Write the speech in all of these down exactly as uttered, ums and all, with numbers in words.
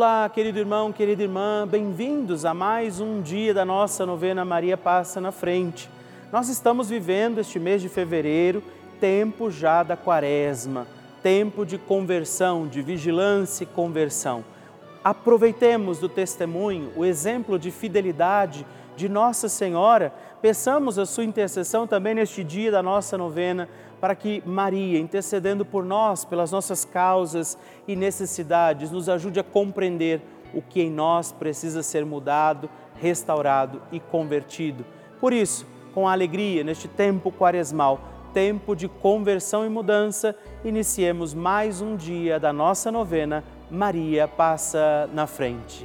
Olá, querido irmão, querida irmã, bem-vindos a mais um dia da nossa novena Maria Passa na Frente. Nós estamos vivendo este mês de fevereiro, tempo já da quaresma, tempo de conversão, de vigilância e conversão. Aproveitemos do testemunho, o exemplo de fidelidade de Nossa Senhora, peçamos a sua intercessão também neste dia da nossa novena, para que Maria, intercedendo por nós, pelas nossas causas e necessidades, nos ajude a compreender o que em nós precisa ser mudado, restaurado e convertido. Por isso, com alegria, neste tempo quaresmal, tempo de conversão e mudança, iniciemos mais um dia da nossa novena Maria Passa na Frente.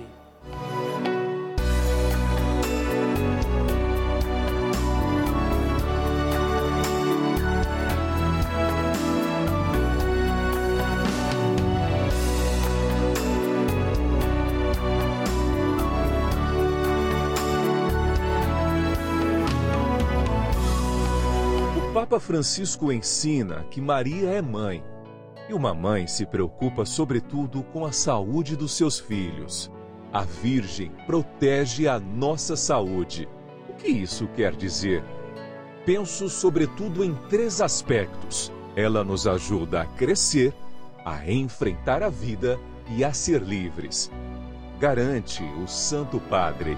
O Papa Francisco ensina que Maria é mãe. E uma mãe se preocupa sobretudo com a saúde dos seus filhos. A Virgem protege a nossa saúde. O que isso quer dizer? Penso sobretudo em três aspectos. Ela nos ajuda a crescer, a enfrentar a vida e a ser livres. Garante o Santo Padre.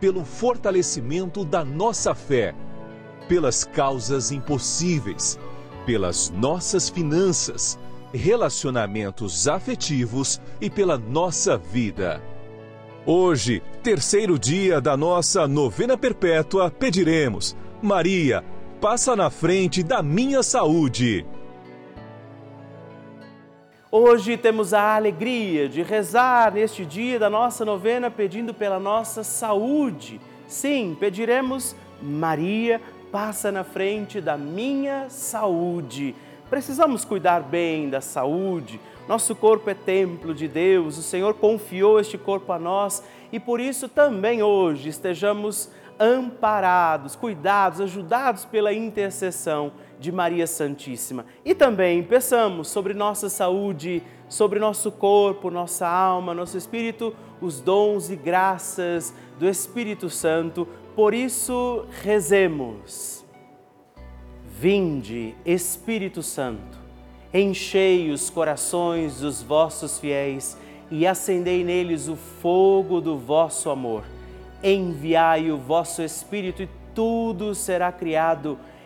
pelo fortalecimento da nossa fé, pelas causas impossíveis, pelas nossas finanças, relacionamentos afetivos e pela nossa vida. Hoje, terceiro dia da nossa novena perpétua, pediremos: Maria, passa na frente da minha saúde. Hoje temos a alegria de rezar neste dia da nossa novena pedindo pela nossa saúde. Sim, pediremos: Maria, passa na frente da minha saúde. Precisamos cuidar bem da saúde. Nosso corpo é templo de Deus, o Senhor confiou este corpo a nós e por isso também hoje estejamos amparados, cuidados, ajudados pela intercessão de Maria Santíssima. E também peçamos sobre nossa saúde, sobre nosso corpo, nossa alma, nosso espírito, os dons e graças do Espírito Santo. Por isso, rezemos. Vinde, Espírito Santo, enchei os corações dos vossos fiéis e acendei neles o fogo do vosso amor. Enviai o vosso Espírito e tudo será criado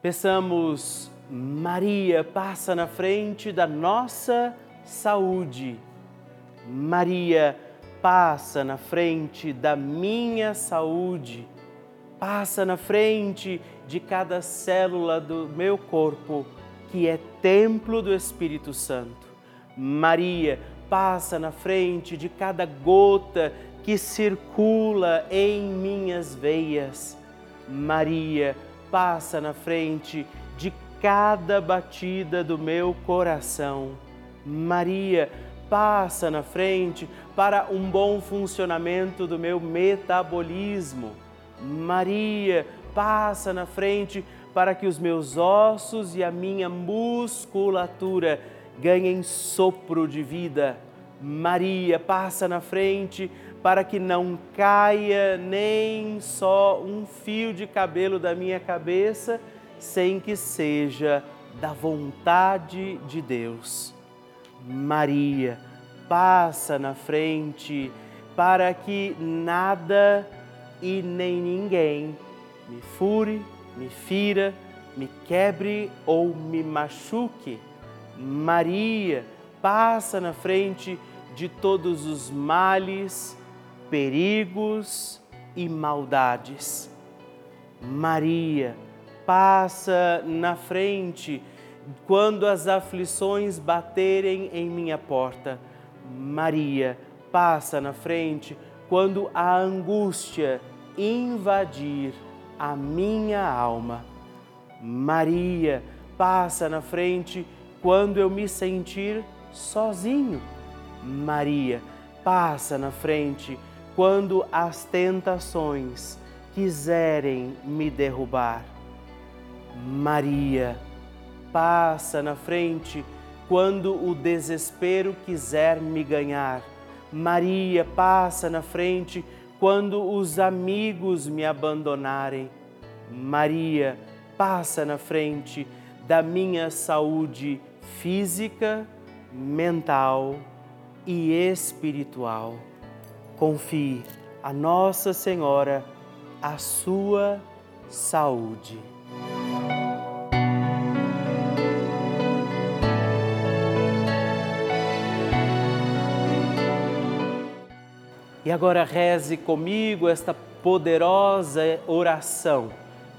Peçamos: Maria, passa na frente da nossa saúde. Maria, passa na frente da minha saúde, passa na frente de cada célula do meu corpo, que é templo do Espírito Santo. Maria, passa na frente de cada gota que circula em minhas veias. Maria, passa na frente de cada batida do meu coração. Maria, passa na frente para um bom funcionamento do meu metabolismo. Maria, passa na frente para que os meus ossos e a minha musculatura ganhem sopro de vida. Maria, passa na frente para que não caia nem só um fio de cabelo da minha cabeça, sem que seja da vontade de Deus. Maria, passa na frente para que nada e nem ninguém me fure, me fira, me quebre ou me machuque. Maria passa na frente de todos os males, perigos e maldades. Maria passa na frente quando as aflições baterem em minha porta. Maria passa na frente quando a angústia invadir a minha alma. Maria passa na frente quando eu me sentir sozinho. Maria passa na frente quando as tentações quiserem me derrubar. Maria passa na frente quando o desespero quiser me ganhar. Maria passa na frente quando os amigos me abandonarem. Maria passa na frente da minha saúde física, mental e espiritual. Confie a Nossa Senhora a sua saúde. E agora reze comigo esta poderosa oração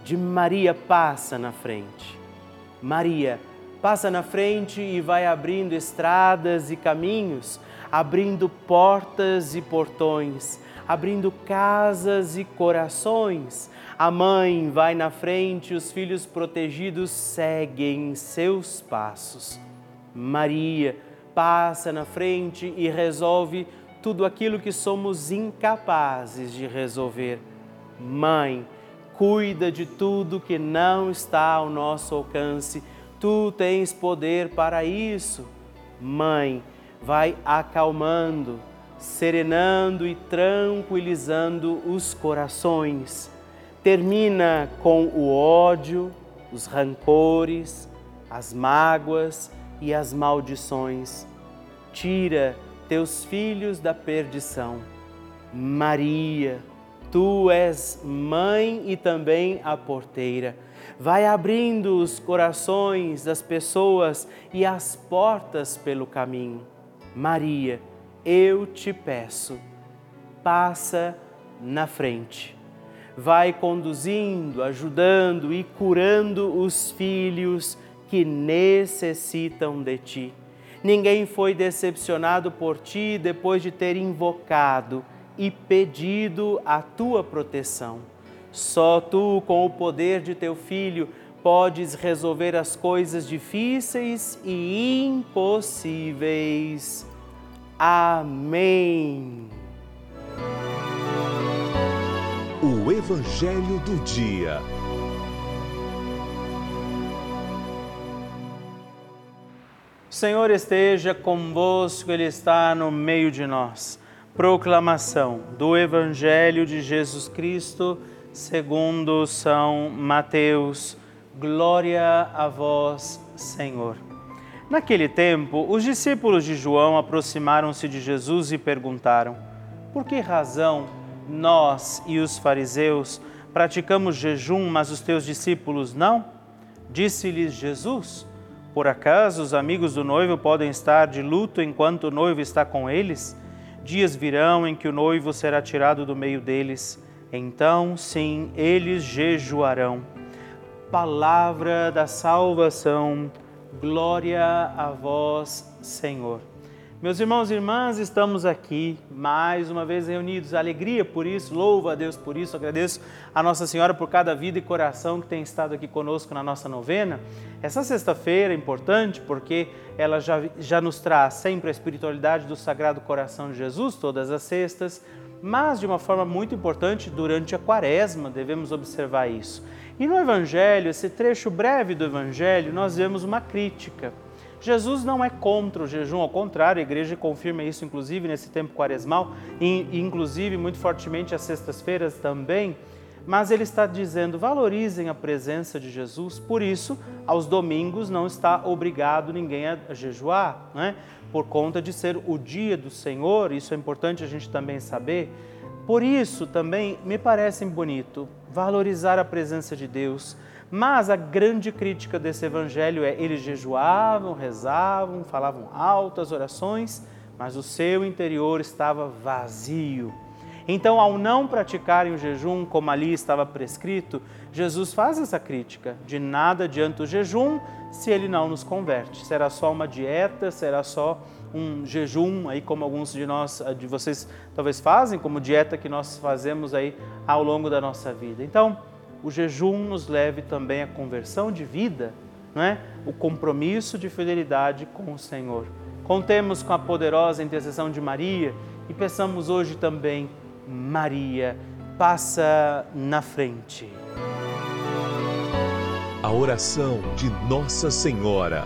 de Maria passa na frente. Maria passa na frente e vai abrindo estradas e caminhos, abrindo portas e portões, abrindo casas e corações. A mãe vai na frente, os filhos protegidos seguem seus passos. Maria passa na frente e resolve tudo aquilo que somos incapazes de resolver. Mãe, cuida de tudo que não está ao nosso alcance. Tu tens poder para isso. Mãe, vai acalmando, serenando e tranquilizando os corações. Termina com o ódio, os rancores, as mágoas e as maldições. Tira teus filhos da perdição. Maria, tu és mãe e também a porteira. Vai abrindo os corações das pessoas e as portas pelo caminho. Maria, eu te peço, passa na frente. Vai conduzindo, ajudando e curando os filhos que necessitam de ti. Ninguém foi decepcionado por ti depois de ter invocado e pedido a tua proteção. Só tu, com o poder de teu Filho, podes resolver as coisas difíceis e impossíveis. Amém. O Evangelho do Dia. O Senhor esteja convosco, Ele está no meio de nós. Proclamação do Evangelho de Jesus Cristo segundo São Mateus. Glória a vós, Senhor. Naquele tempo, os discípulos de João aproximaram-se de Jesus e perguntaram: por que razão nós e os fariseus praticamos jejum, mas os teus discípulos não? Disse-lhes Jesus: por acaso os amigos do noivo podem estar de luto enquanto o noivo está com eles? Dias virão em que o noivo será tirado do meio deles. Então, sim, eles jejuarão. Palavra da salvação. Glória a vós, Senhor. Meus irmãos e irmãs, estamos aqui mais uma vez reunidos. Alegria por isso, louvo a Deus por isso. Agradeço a Nossa Senhora por cada vida e coração que tem estado aqui conosco na nossa novena. Essa sexta-feira é importante porque ela já, já nos traz sempre a espiritualidade do Sagrado Coração de Jesus, todas as sextas, mas de uma forma muito importante durante a Quaresma devemos observar isso. E no Evangelho, esse trecho breve do Evangelho, nós vemos uma crítica. Jesus não é contra o jejum, ao contrário, a Igreja confirma isso, inclusive, nesse tempo quaresmal, e inclusive, muito fortemente, às sextas-feiras também, mas ele está dizendo, valorizem a presença de Jesus, por isso, aos domingos não está obrigado ninguém a jejuar, né? por conta de ser o dia do Senhor, isso é importante a gente também saber. Por isso também me parece bonito valorizar a presença de Deus, mas a grande crítica desse evangelho é: eles jejuavam, rezavam, falavam altas orações, mas o seu interior estava vazio. Então, ao não praticarem o jejum como ali estava prescrito, Jesus faz essa crítica: de nada adianta o jejum se ele não nos converte. Será só uma dieta, será só um jejum, aí como alguns de nós, de vocês talvez fazem, como dieta que nós fazemos aí ao longo da nossa vida. Então, o jejum nos leve também à conversão de vida, não é? O compromisso de fidelidade com o Senhor. Contemos com a poderosa intercessão de Maria e peçamos hoje também: Maria, passa na frente. A oração de Nossa Senhora.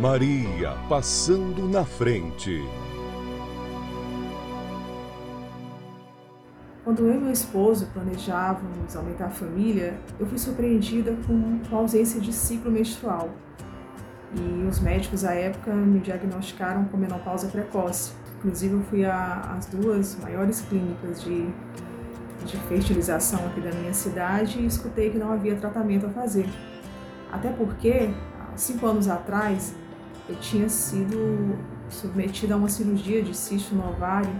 Maria passando na frente. Quando eu e meu esposo planejávamos aumentar a família, eu fui surpreendida com a ausência de ciclo menstrual. E os médicos à época me diagnosticaram com menopausa precoce. Inclusive eu fui às duas maiores clínicas de, de fertilização aqui da minha cidade e escutei que não havia tratamento a fazer. Até porque, há cinco anos atrás, eu tinha sido submetida a uma cirurgia de cisto no ovário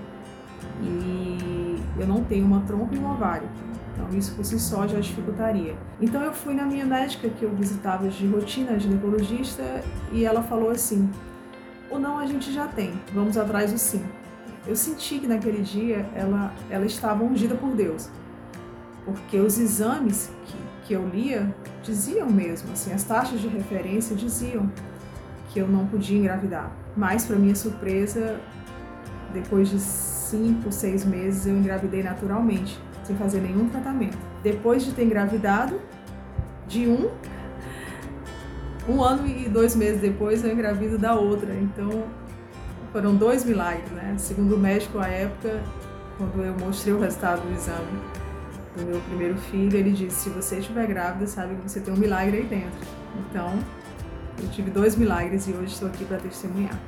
e eu não tenho uma trompa e um ovário. Então isso por si só já dificultaria. Então eu fui na minha médica, que eu visitava de rotina, ginecologista, e ela falou assim: o não a gente já tem, vamos atrás do sim. Eu senti que naquele dia ela, ela estava ungida por Deus, porque os exames que, que eu lia diziam mesmo, assim, as taxas de referência diziam que eu não podia engravidar. Mas, para minha surpresa, Depois de cinco, seis meses eu engravidei naturalmente, sem fazer nenhum tratamento. Depois de ter engravidado, de um, um ano e dois meses depois eu engravido da outra. Então foram dois milagres, né? Segundo o médico à época, quando eu mostrei o resultado do exame do meu primeiro filho, ele disse: se você estiver grávida, sabe que você tem um milagre aí dentro. Então eu tive dois milagres e hoje estou aqui para testemunhar.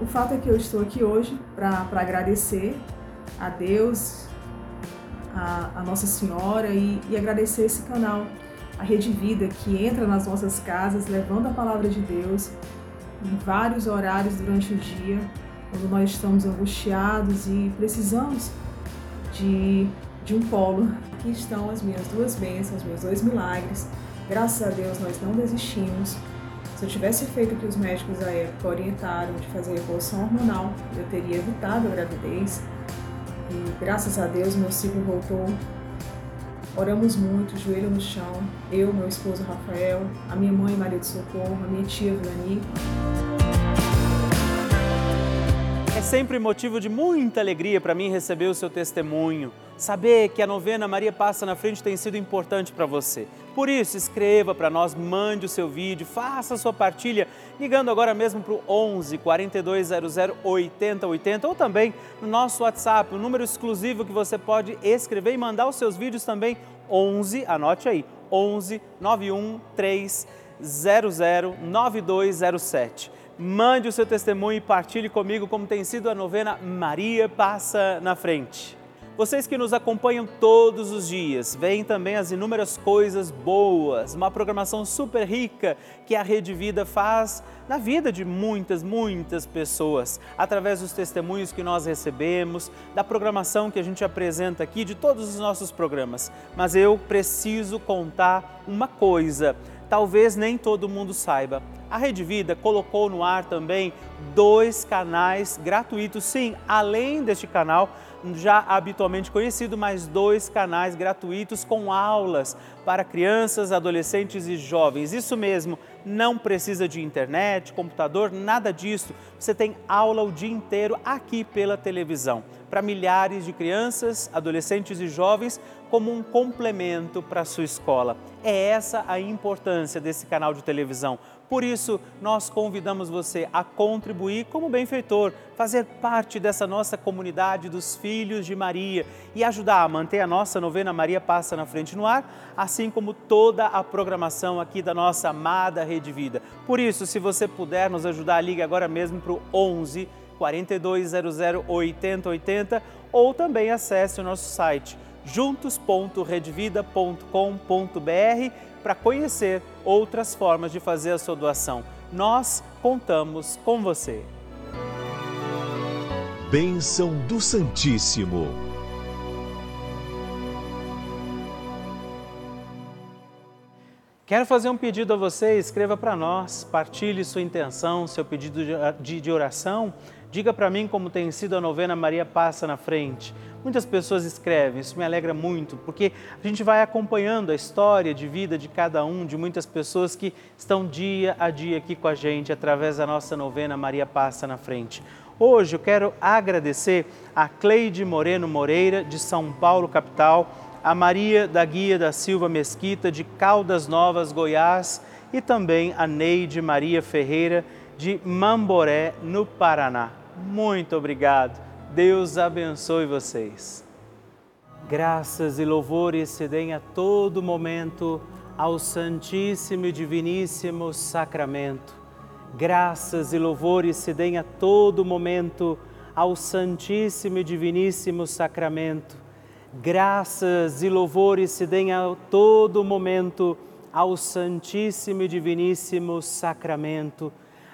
O fato é que eu estou aqui hoje para agradecer a Deus, a, a Nossa Senhora e, e agradecer esse canal, a Rede Vida, que entra nas nossas casas levando a palavra de Deus em vários horários durante o dia, quando nós estamos angustiados e precisamos de, de um polo. Aqui estão as minhas duas bênçãos, os meus dois milagres. Graças a Deus nós não desistimos. Se eu tivesse feito o que os médicos à época orientaram de fazer a revolução hormonal, eu teria evitado a gravidez. E graças a Deus meu ciclo voltou. Oramos muito, joelho no chão, eu, meu esposo Rafael, a minha mãe Maria de Socorro, a minha tia Ivani. É sempre motivo de muita alegria para mim receber o seu testemunho. Saber que a novena Maria Passa na Frente tem sido importante para você. Por isso, escreva para nós, mande o seu vídeo, faça a sua partilha, ligando agora mesmo para o onze, quarenta e dois zero zero, oitenta e oitenta ou também no nosso WhatsApp, o número exclusivo que você pode escrever e mandar os seus vídeos também, onze, anote aí, onze, nove um, três zero zero, nove dois zero sete. Mande o seu testemunho e partilhe comigo como tem sido a novena Maria Passa na Frente. Vocês que nos acompanham todos os dias, veem também as inúmeras coisas boas, uma programação super rica que a Rede Vida faz na vida de muitas, muitas pessoas, através dos testemunhos que nós recebemos, da programação que a gente apresenta aqui, de todos os nossos programas. Mas eu preciso contar uma coisa, talvez nem todo mundo saiba. A Rede Vida colocou no ar também dois canais gratuitos, sim, além deste canal já habitualmente conhecido, mas dois canais gratuitos com aulas para crianças, adolescentes e jovens. Isso mesmo, não precisa de internet, computador, nada disso. Você tem aula o dia inteiro aqui pela televisão, para milhares de crianças, adolescentes e jovens, como um complemento para a sua escola. É essa a importância desse canal de televisão. Por isso, nós convidamos você a contribuir como benfeitor, fazer parte dessa nossa comunidade dos Filhos de Maria e ajudar a manter a nossa novena Maria Passa na Frente no ar, assim como toda a programação aqui da nossa amada Rede Vida. Por isso, se você puder nos ajudar, ligue agora mesmo para o onze, quarenta e dois zero zero, oitenta e oitenta ou também acesse o nosso site juntos ponto rede vida ponto com ponto br para conhecer outras formas de fazer a sua doação. Nós contamos com você. Bênção do Santíssimo. Quero fazer um pedido a você, escreva para nós, partilhe sua intenção, seu pedido de, de oração. Diga para mim como tem sido a novena Maria Passa na Frente. Muitas pessoas escrevem, isso me alegra muito, porque a gente vai acompanhando a história de vida de cada um, de muitas pessoas que estão dia a dia aqui com a gente, através da nossa novena Maria Passa na Frente. Hoje eu quero agradecer a Cleide Moreno Moreira, de São Paulo, capital, a Maria da Guia da Silva Mesquita, de Caldas Novas, Goiás, e também a Neide Maria Ferreira, de Mamboré, no Paraná. Muito obrigado. Deus abençoe vocês. Graças e louvores se deem a todo momento ao Santíssimo e Diviníssimo Sacramento. Graças e louvores se deem a todo momento ao Santíssimo e Diviníssimo Sacramento. Graças e louvores se deem a todo momento ao Santíssimo e Diviníssimo Sacramento.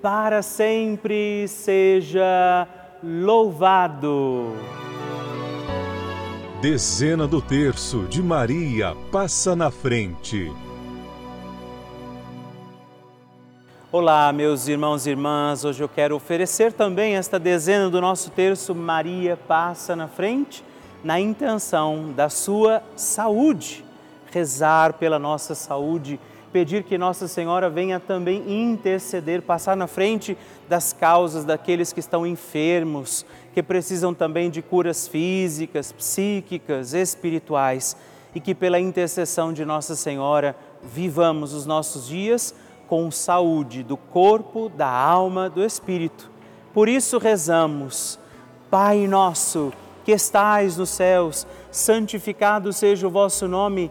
para sempre seja louvado. Dezena do terço de Maria passa na frente. Olá, meus irmãos e irmãs, hoje eu quero oferecer também esta dezena do nosso terço Maria passa na frente, na intenção da sua saúde, rezar pela nossa saúde, pedir que Nossa Senhora venha também interceder, passar na frente das causas daqueles que estão enfermos, que precisam também de curas físicas, psíquicas, espirituais, e que pela intercessão de Nossa Senhora vivamos os nossos dias com saúde do corpo, da alma, do espírito. Por isso rezamos: Pai nosso, que estais nos céus, santificado seja o vosso nome,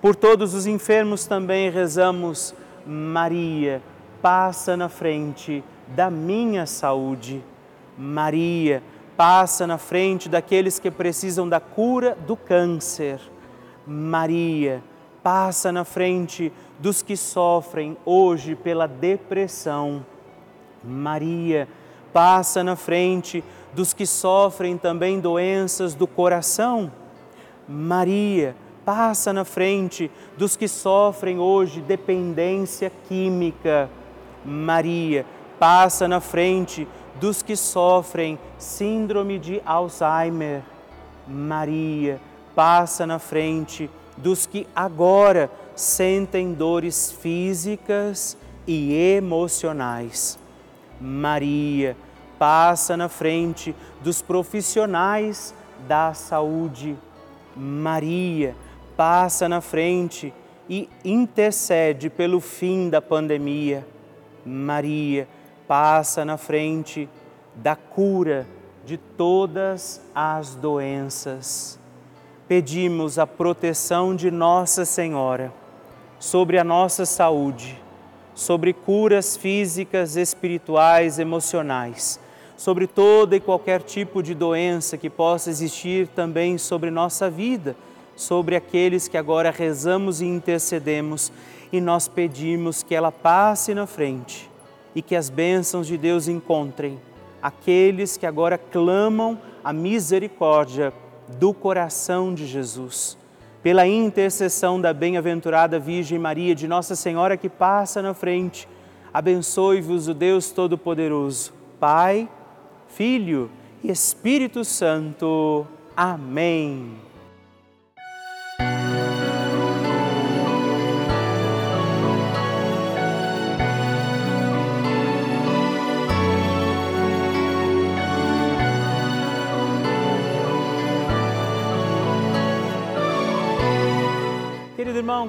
por todos os enfermos também rezamos: Maria, passa na frente da minha saúde. Maria, passa na frente daqueles que precisam da cura do câncer. Maria, passa na frente dos que sofrem hoje pela depressão. Maria, passa na frente dos que sofrem também doenças do coração. Maria, passa na frente dos que sofrem hoje dependência química. Maria, passa na frente dos que sofrem síndrome de Alzheimer. Maria, passa na frente dos que agora sentem dores físicas e emocionais. Maria, passa na frente dos profissionais da saúde. Maria, passa na frente e intercede pelo fim da pandemia. Maria, passa na frente da cura de todas as doenças. Pedimos a proteção de Nossa Senhora sobre a nossa saúde, sobre curas físicas, espirituais, emocionais, sobre toda e qualquer tipo de doença que possa existir também sobre nossa vida, sobre aqueles que agora rezamos e intercedemos, e nós pedimos que ela passe na frente e que as bênçãos de Deus encontrem aqueles que agora clamam a misericórdia do coração de Jesus. Pela intercessão da bem-aventurada Virgem Maria, de Nossa Senhora que passa na frente, abençoe-vos o Deus Todo-Poderoso, Pai, Filho e Espírito Santo. Amém. irmão,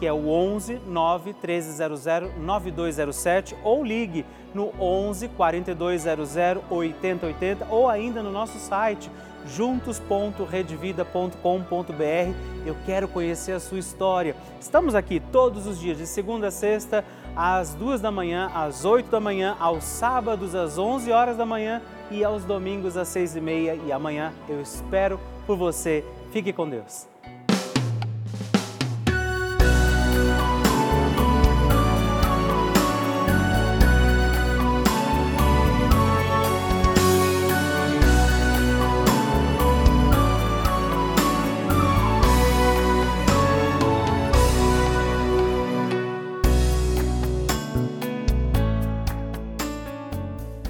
que é o onze, nove, treze zero zero, nove dois zero sete, ou ligue no onze, quarenta e dois zero zero, oitenta e oitenta, ou ainda no nosso site, juntos ponto rede vida ponto com ponto br. Eu quero conhecer a sua história. Estamos aqui todos os dias, de segunda a sexta, às duas da manhã, às oito da manhã, aos sábados, às onze horas da manhã e aos domingos, às seis e meia. E amanhã eu espero por você. Fique com Deus.